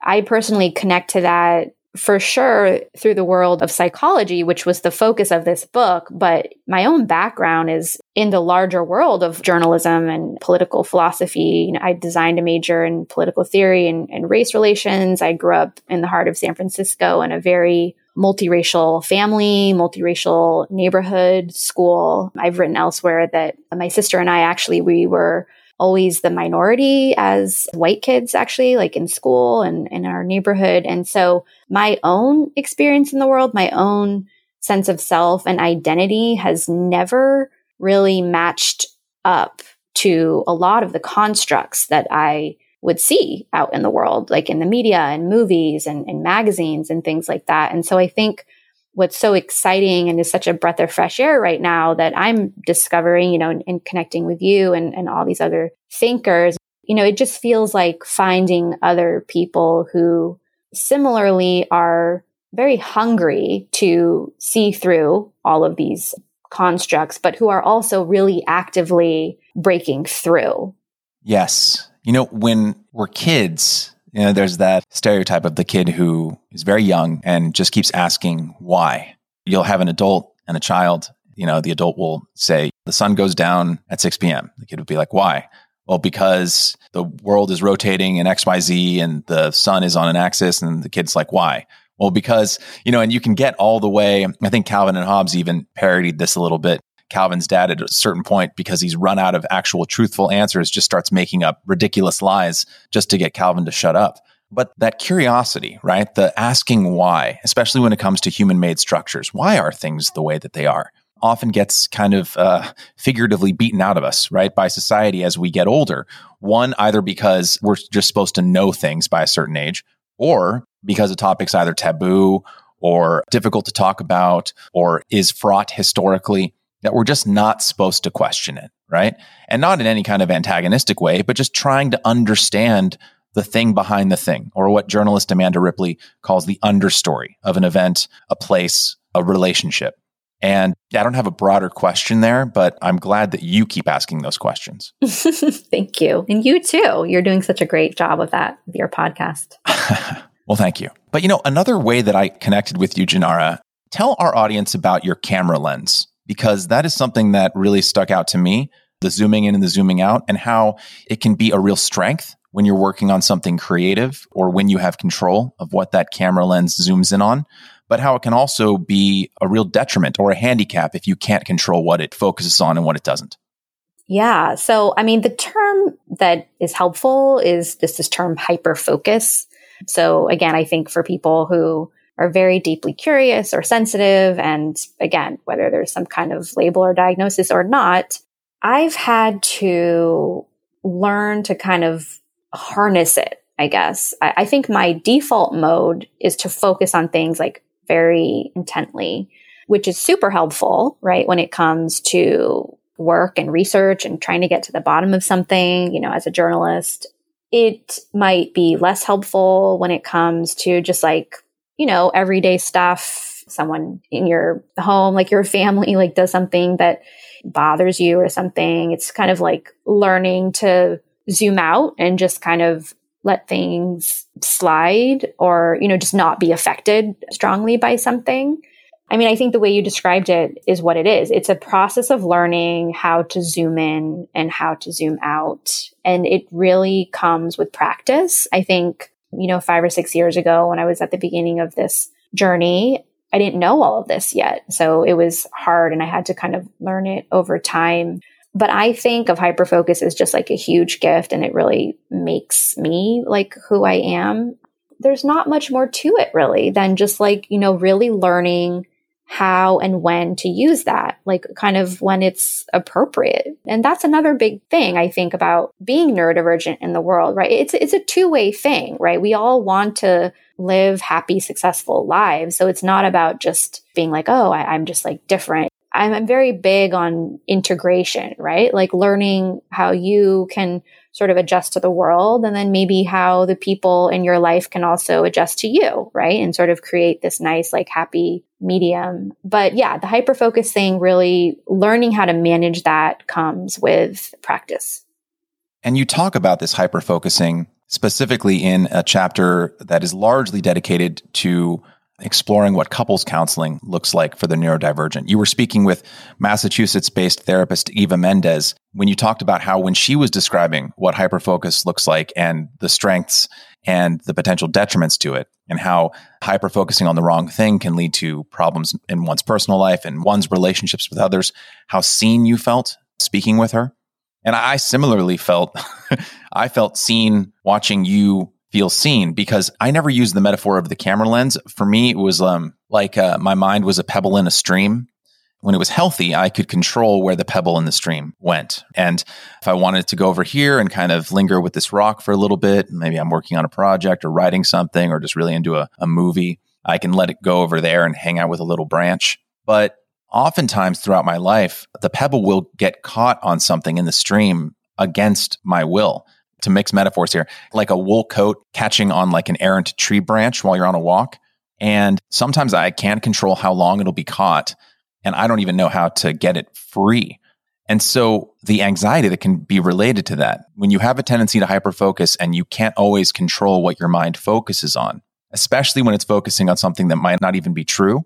I personally connect to that for sure through the world of psychology, which was the focus of this book, but my own background is in the larger world of journalism and political philosophy. You know, I designed a major in political theory and, and race relations. I grew up in the heart of San Francisco in a very multiracial family, multiracial neighborhood, school. I've written elsewhere that my sister and I actually, we were always the minority as white kids, actually, like in school and in our neighborhood. And so my own experience in the world, my own sense of self and identity has never really matched up to a lot of the constructs that I would see out in the world, like in the media and movies and, and magazines and things like that. And so I think what's so exciting and is such a breath of fresh air right now that I'm discovering, you know, and, and connecting with you and, and all these other thinkers, you know, it just feels like finding other people who similarly are very hungry to see through all of these constructs, but who are also really actively breaking through. Yes. You know, when we're kids, you know, there's that stereotype of the kid who is very young and just keeps asking why. You'll have an adult and a child. You know, the adult will say, the sun goes down at six p.m. The kid would be like, why? Well, because the world is rotating in X Y Z and the sun is on an axis. And the kid's like, why? Well, because, you know, and you can get all the way. I think Calvin and Hobbes even parodied this a little bit. Calvin's dad at a certain point, because he's run out of actual truthful answers, just starts making up ridiculous lies just to get Calvin to shut up. But that curiosity, right? The asking why, especially when it comes to human-made structures, why are things the way that they are, often gets kind of uh, figuratively beaten out of us, right? By society as we get older. One, either because we're just supposed to know things by a certain age, or because a topic's either taboo or difficult to talk about or is fraught historically, that we're just not supposed to question it, right? And not in any kind of antagonistic way, but just trying to understand the thing behind the thing, or what journalist Amanda Ripley calls the understory of an event, a place, a relationship. And I don't have a broader question there, but I'm glad that you keep asking those questions. Thank you. And you too. You're doing such a great job of that with your podcast. Well, thank you. But you know, another way that I connected with you, Jenara, tell our audience about your camera lens, because that is something that really stuck out to me, the zooming in and the zooming out, and how it can be a real strength when you're working on something creative or when you have control of what that camera lens zooms in on. but how it can also be a real detriment or a handicap if you can't control what it focuses on and what it doesn't. Yeah. So, I mean, the term that is helpful is this, this term hyperfocus. So again, I think for people who are very deeply curious or sensitive, and again, whether there's some kind of label or diagnosis or not, I've had to learn to kind of harness it, I guess. I, I think my default mode is to focus on things like very intently, which is super helpful, right? When it comes to work and research and trying to get to the bottom of something, you know, as a journalist. It might be less helpful when it comes to just like, you know, everyday stuff, someone in your home, like your family, like does something that bothers you or something. It's kind of like learning to zoom out and just kind of let things slide or, you know, just not be affected strongly by something. I mean, I think the way you described it is what it is. It's a process of learning how to zoom in and how to zoom out. And it really comes with practice. I think, you know, five or six years ago when I was at the beginning of this journey, I didn't know all of this yet. So it was hard and I had to kind of learn it over time. But I think of hyperfocus as just like a huge gift, and it really makes me like who I am. There's not much more to it really than just like, you know, really learning how and when to use that, like kind of when it's appropriate. And that's another big thing I think about being neurodivergent in the world, right? It's it's a two-way thing, right? We all want to live happy, successful lives. So it's not about just being like, oh, I, I'm just like different. I'm, I'm very big on integration, right? Like learning how you can sort of adjust to the world, and then maybe how the people in your life can also adjust to you, right? And sort of create this nice, like happy medium. But yeah, the hyperfocus thing, really learning how to manage that comes with practice. And you talk about this hyperfocusing specifically in a chapter that is largely dedicated to exploring what couples counseling looks like for the neurodivergent. You were speaking with Massachusetts-based therapist Eva Mendez when you talked about how when she was describing what hyperfocus looks like and the strengths and the potential detriments to it, and how hyperfocusing on the wrong thing can lead to problems in one's personal life and one's relationships with others, how seen you felt speaking with her. And I similarly felt, I felt seen watching you feel seen, because I never used the metaphor of the camera lens. For me, it was um, like uh, my mind was a pebble in a stream. When it was healthy, I could control where the pebble in the stream went. And if I wanted to go over here and kind of linger with this rock for a little bit, maybe I'm working on a project or writing something or just really into a, a movie, I can let it go over there and hang out with a little branch. But oftentimes throughout my life, the pebble will get caught on something in the stream against my will. To mix metaphors here, like a wool coat catching on like an errant tree branch while you're on a walk. And sometimes I can't control how long it'll be caught, and I don't even know how to get it free. And so the anxiety that can be related to that, when you have a tendency to hyperfocus and you can't always control what your mind focuses on, especially when it's focusing on something that might not even be true.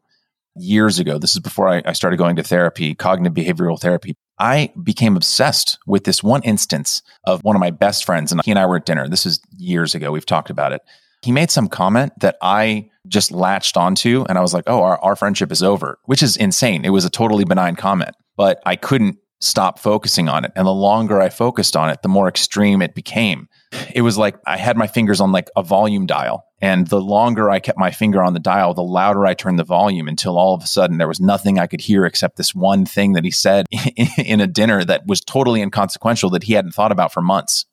Years ago, this is before I, I started going to therapy, cognitive behavioral therapy, I became obsessed with this one instance of one of my best friends, and he and I were at dinner. This is years ago. We've talked about it. He made some comment that I just latched onto, and I was like, oh, our, our friendship is over, which is insane. It was a totally benign comment, but I couldn't stop focusing on it. And the longer I focused on it, the more extreme it became. It was like I had my fingers on like a volume dial, and the longer I kept my finger on the dial, the louder I turned the volume, until all of a sudden there was nothing I could hear except this one thing that he said in a dinner that was totally inconsequential that he hadn't thought about for months.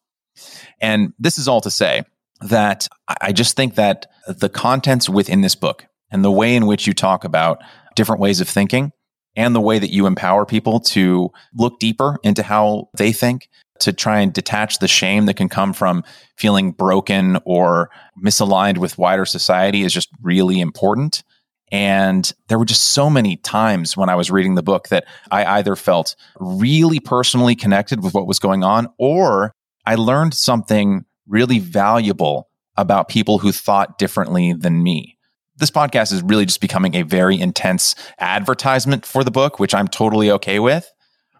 And this is all to say that I just think that the contents within this book and the way in which you talk about different ways of thinking and the way that you empower people to look deeper into how they think, to try and detach the shame that can come from feeling broken or misaligned with wider society is just really important. And there were just so many times when I was reading the book that I either felt really personally connected with what was going on, or I learned something really valuable about people who thought differently than me. This podcast is really just becoming a very intense advertisement for the book, which I'm totally okay with.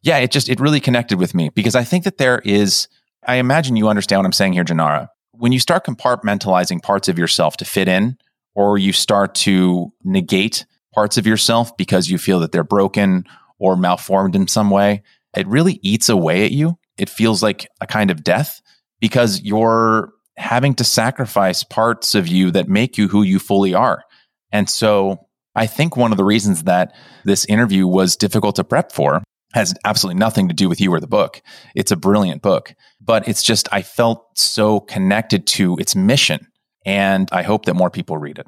Yeah, it just, it really connected with me, because I think that there is, I imagine you understand what I'm saying here, Jenara. When you start compartmentalizing parts of yourself to fit in or you start to negate parts of yourself because you feel that they're broken or malformed in some way, it really eats away at you. It feels like a kind of death because you're having to sacrifice parts of you that make you who you fully are. And so I think one of the reasons that this interview was difficult to prep for has absolutely nothing to do with you or the book. It's a brilliant book, but it's just, I felt so connected to its mission, and I hope that more people read it.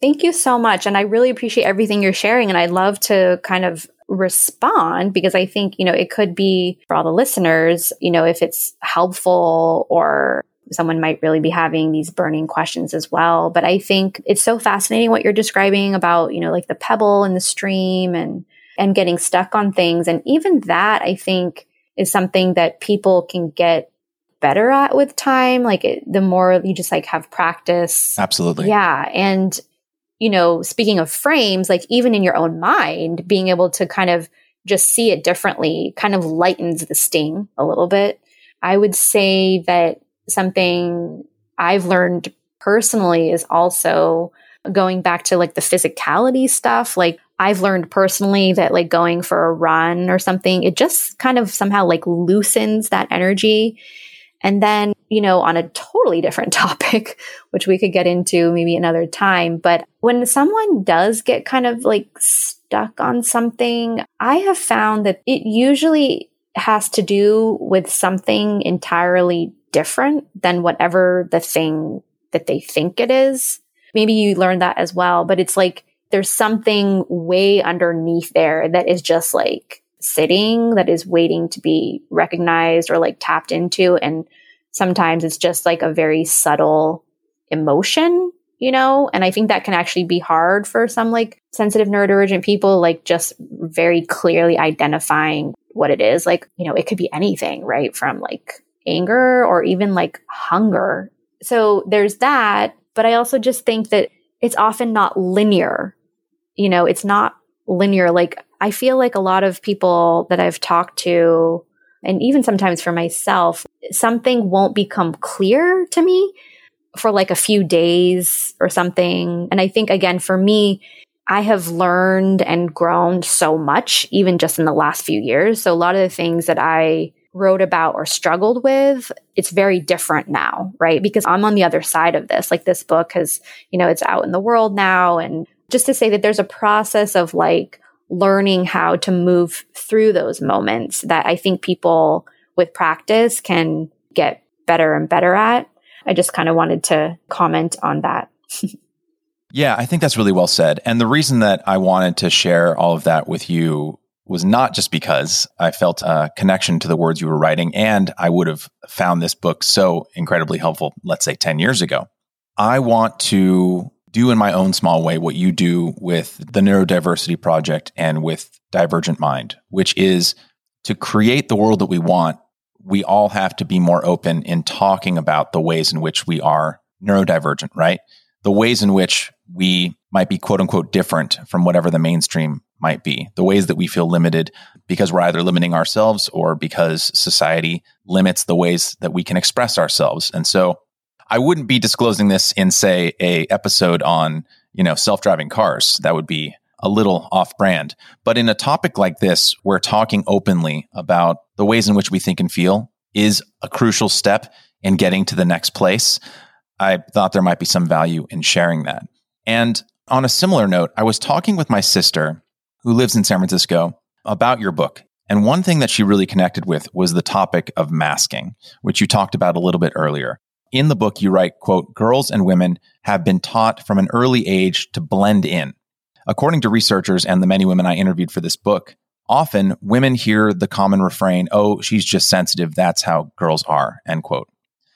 Thank you so much. And I really appreciate everything you're sharing. And I'd love to kind of respond because I think, you know, it could be for all the listeners, you know, if it's helpful, or someone might really be having these burning questions as well. But I think it's so fascinating what you're describing about, you know, like the pebble in the stream and and getting stuck on things. And even that, I think, is something that people can get better at with time. Like it, the more you just like have practice. Absolutely. Yeah. And, you know, speaking of frames, like even in your own mind, being able to kind of just see it differently kind of lightens the sting a little bit. I would say that something I've learned personally is also going back to like the physicality stuff. Like I've learned personally that like going for a run or something, it just kind of somehow like loosens that energy. And then, you know, on a totally different topic, which we could get into maybe another time, but when someone does get kind of like stuck on something, I have found that it usually has to do with something entirely different than whatever the thing that they think it is. Maybe you learned that as well, but it's like there's something way underneath there that is just like sitting, that is waiting to be recognized or like tapped into. And sometimes it's just like a very subtle emotion, you know? And I think that can actually be hard for some like sensitive neurodivergent people, like just very clearly identifying what it is. Like, you know, it could be anything, right? From like anger or even like hunger. So there's that. But I also just think that it's often not linear. You know, it's not linear. Like I feel like a lot of people that I've talked to, and even sometimes for myself, something won't become clear to me for like a few days or something. And I think, again, for me, I have learned and grown so much, even just in the last few years. So a lot of the things that I wrote about or struggled with, it's very different now, right? Because I'm on the other side of this. Like this book has, you know, it's out in the world now. And just to say that there's a process of like learning how to move through those moments that I think people with practice can get better and better at. I just kind of wanted to comment on that. Yeah, I think that's really well said. And the reason that I wanted to share all of that with you was not just because I felt a connection to the words you were writing, and I would have found this book so incredibly helpful, let's say ten years ago. I want to do in my own small way what you do with the Neurodiversity Project and with Divergent Mind, which is to create the world that we want. We all have to be more open in talking about the ways in which we are neurodivergent, right? The ways in which we might be quote unquote different from whatever the mainstream might be, the ways that we feel limited because we're either limiting ourselves or because society limits the ways that we can express ourselves. And so I wouldn't be disclosing this in, say, a episode on, you know, self-driving cars. That would be a little off-brand. But in a topic like this, where talking openly about the ways in which we think and feel is a crucial step in getting to the next place, I thought there might be some value in sharing that. And on a similar note, I was talking with my sister, who lives in San Francisco, about your book. And one thing that she really connected with was the topic of masking, which you talked about a little bit earlier. In the book, you write, quote, "Girls and women have been taught from an early age to blend in. According to researchers and the many women I interviewed for this book, often women hear the common refrain, 'Oh, she's just sensitive. That's how girls are,'" end quote.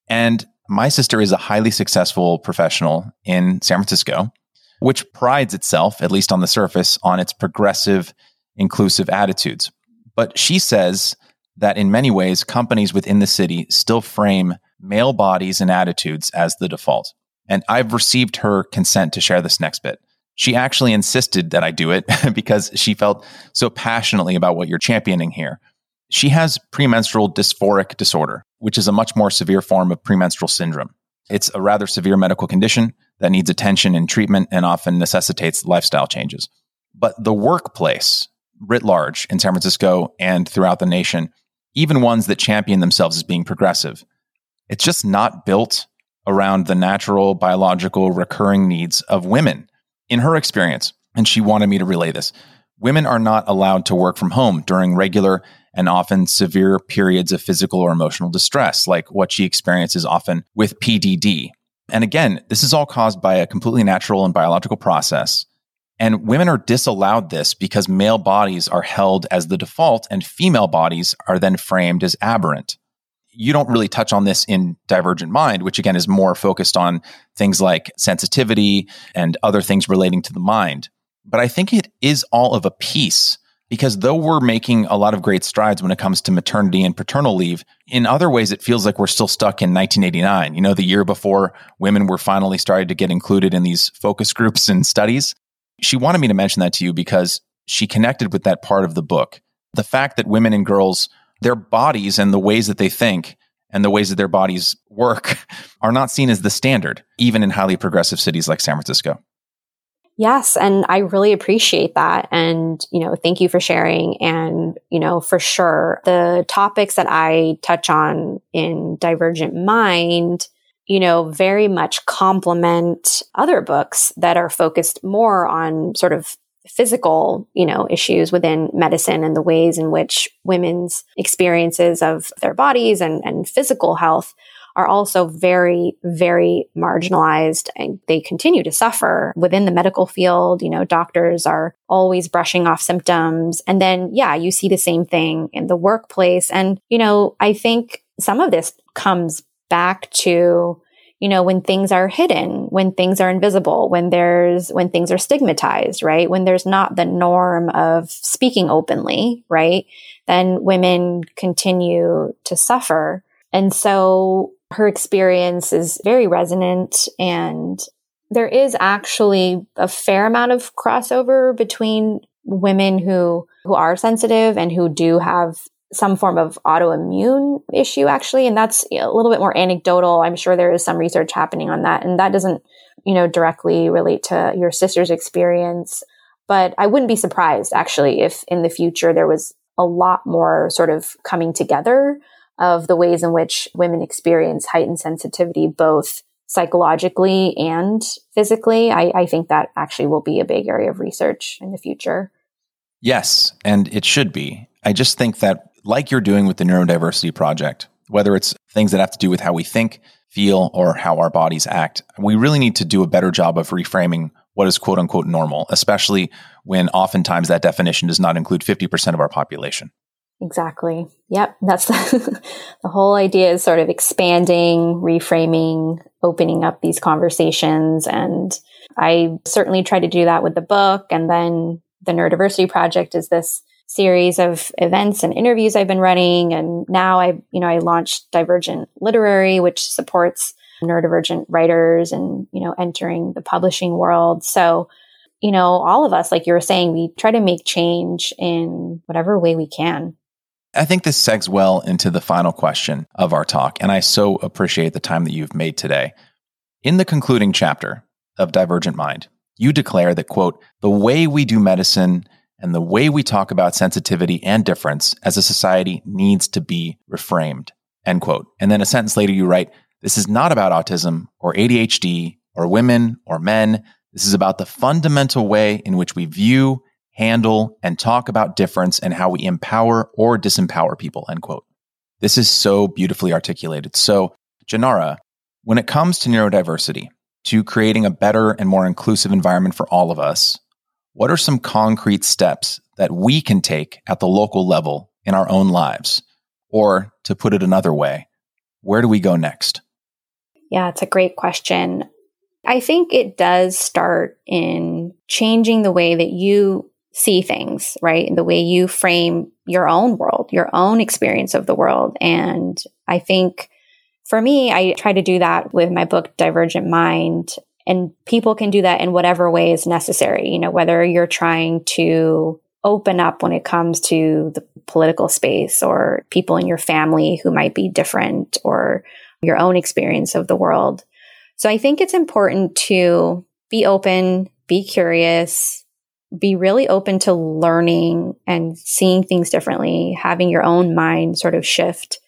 And my sister is a highly successful professional in San Francisco, which prides itself, at least on the surface, on its progressive, inclusive attitudes. But she says that in many ways, companies within the city still frame male bodies and attitudes as the default. And I've received her consent to share this next bit. She actually insisted that I do it because she felt so passionately about what you're championing here. She has premenstrual dysphoric disorder, which is a much more severe form of premenstrual syndrome. It's a rather severe medical condition that needs attention and treatment and often necessitates lifestyle changes. But the workplace writ large in San Francisco and throughout the nation, even ones that champion themselves as being progressive, it's just not built around the natural, biological, recurring needs of women. In her experience, and she wanted me to relay this, women are not allowed to work from home during regular and often severe periods of physical or emotional distress, like what she experiences often with P D D. And again, this is all caused by a completely natural and biological process. And women are disallowed this because male bodies are held as the default and female bodies are then framed as aberrant. You don't really touch on this in Divergent Mind, which again is more focused on things like sensitivity and other things relating to the mind. But I think it is all of a piece because though we're making a lot of great strides when it comes to maternity and paternal leave, in other ways, it feels like we're still stuck in nineteen eighty-nine. You know, the year before women were finally started to get included in these focus groups and studies. She wanted me to mention that to you because she connected with that part of the book. The fact that women and girls, their bodies and the ways that they think and the ways that their bodies work are not seen as the standard, even in highly progressive cities like San Francisco. Yes. And I really appreciate that. And, you know, thank you for sharing. And, you know, for sure, the topics that I touch on in Divergent Mind, you know, very much complement other books that are focused more on sort of physical, you know, issues within medicine and the ways in which women's experiences of their bodies and, and physical health are also very, very marginalized, and they continue to suffer within the medical field. You know, doctors are always brushing off symptoms. And then, yeah, you see the same thing in the workplace. And, you know, I think some of this comes back to, you know, when things are hidden, when things are invisible, when there's, when things are stigmatized, right? When there's not the norm of speaking openly, right? Then women continue to suffer. And so her experience is very resonant, and there is actually a fair amount of crossover between women who, who are sensitive and who do have some form of autoimmune issue, actually. And that's a little bit more anecdotal. I'm sure there is some research happening on that. And that doesn't, you know, directly relate to your sister's experience. But I wouldn't be surprised, actually, if in the future there was a lot more sort of coming together of the ways in which women experience heightened sensitivity, both psychologically and physically. I, I think that actually will be a big area of research in the future. Yes, and it should be. I just think that, like you're doing with the Neurodiversity Project, whether it's things that have to do with how we think, feel, or how our bodies act, we really need to do a better job of reframing what is quote unquote normal, especially when oftentimes that definition does not include fifty percent of our population. Exactly. Yep. That's the, the whole idea is sort of expanding, reframing, opening up these conversations. And I certainly try to do that with the book. And then the Neurodiversity Project is this series of events and interviews I've been running. And now I, you know, I launched Divergent Literary, which supports neurodivergent writers and, you know, entering the publishing world. So, you know, all of us, like you were saying, we try to make change in whatever way we can. I think this segues well into the final question of our talk, and I so appreciate the time that you've made today. In the concluding chapter of Divergent Mind, you declare that, quote, the way we do medicine and the way we talk about sensitivity and difference as a society needs to be reframed, end quote. And then a sentence later you write, this is not about autism or A D H D or women or men. This is about the fundamental way in which we view, handle, and talk about difference and how we empower or disempower people, end quote. This is so beautifully articulated. So, Jenara, when it comes to neurodiversity, to creating a better and more inclusive environment for all of us, what are some concrete steps that we can take at the local level in our own lives? Or to put it another way, where do we go next? Yeah, it's a great question. I think it does start in changing the way that you see things, right? And the way you frame your own world, your own experience of the world. And I think for me, I try to do that with my book, Divergent Mind. And people can do that in whatever way is necessary, you know, whether you're trying to open up when it comes to the political space or people in your family who might be different or your own experience of the world. So I think it's important to be open, be curious, be really open to learning and seeing things differently, having your own mind sort of shift.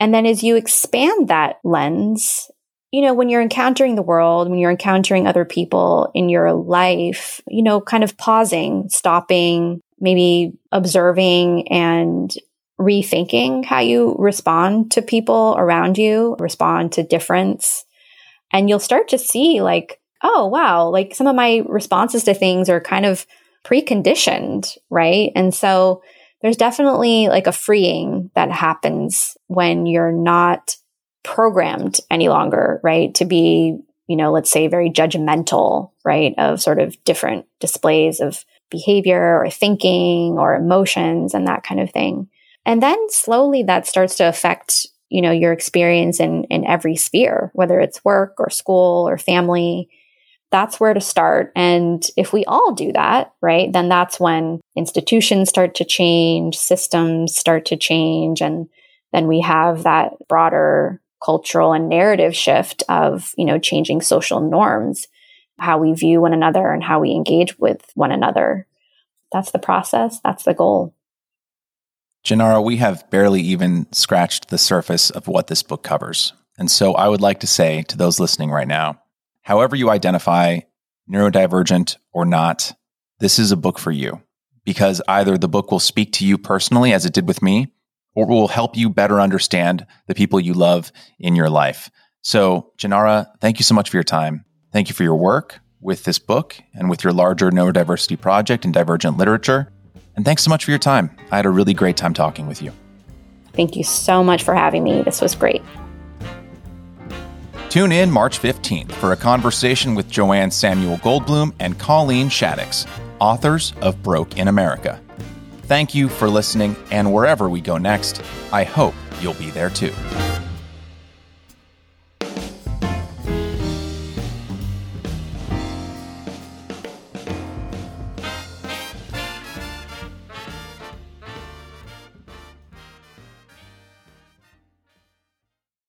And then as you expand that lens, you know, when you're encountering the world, when you're encountering other people in your life, you know, kind of pausing, stopping, maybe observing and rethinking how you respond to people around you, respond to difference. And you'll start to see like, oh, wow, like some of my responses to things are kind of preconditioned, right? And so there's definitely like a freeing that happens when you're not programmed any longer, right? To be, you know, let's say very judgmental, right? Of sort of different displays of behavior or thinking or emotions and that kind of thing. And then slowly that starts to affect, you know, your experience in, in every sphere, whether it's work or school or family. That's where to start. And if we all do that, right, then that's when institutions start to change, systems start to change. And then we have that broader cultural and narrative shift of, you know, changing social norms, how we view one another and how we engage with one another. That's the process. That's the goal. Jenara, we have barely even scratched the surface of what this book covers. And so I would like to say to those listening right now, however you identify, neurodivergent or not, this is a book for you, because either the book will speak to you personally, as it did with me, or will help you better understand the people you love in your life. So, Jenara, thank you so much for your time. Thank you for your work with this book and with your larger Neurodiversity Project and Divergent Literature. And thanks so much for your time. I had a really great time talking with you. Thank you so much for having me. This was great. Tune in March fifteenth for a conversation with Joanne Samuel Goldblum and Colleen Shaddix, authors of Broke in America. Thank you for listening, and wherever we go next, I hope you'll be there too.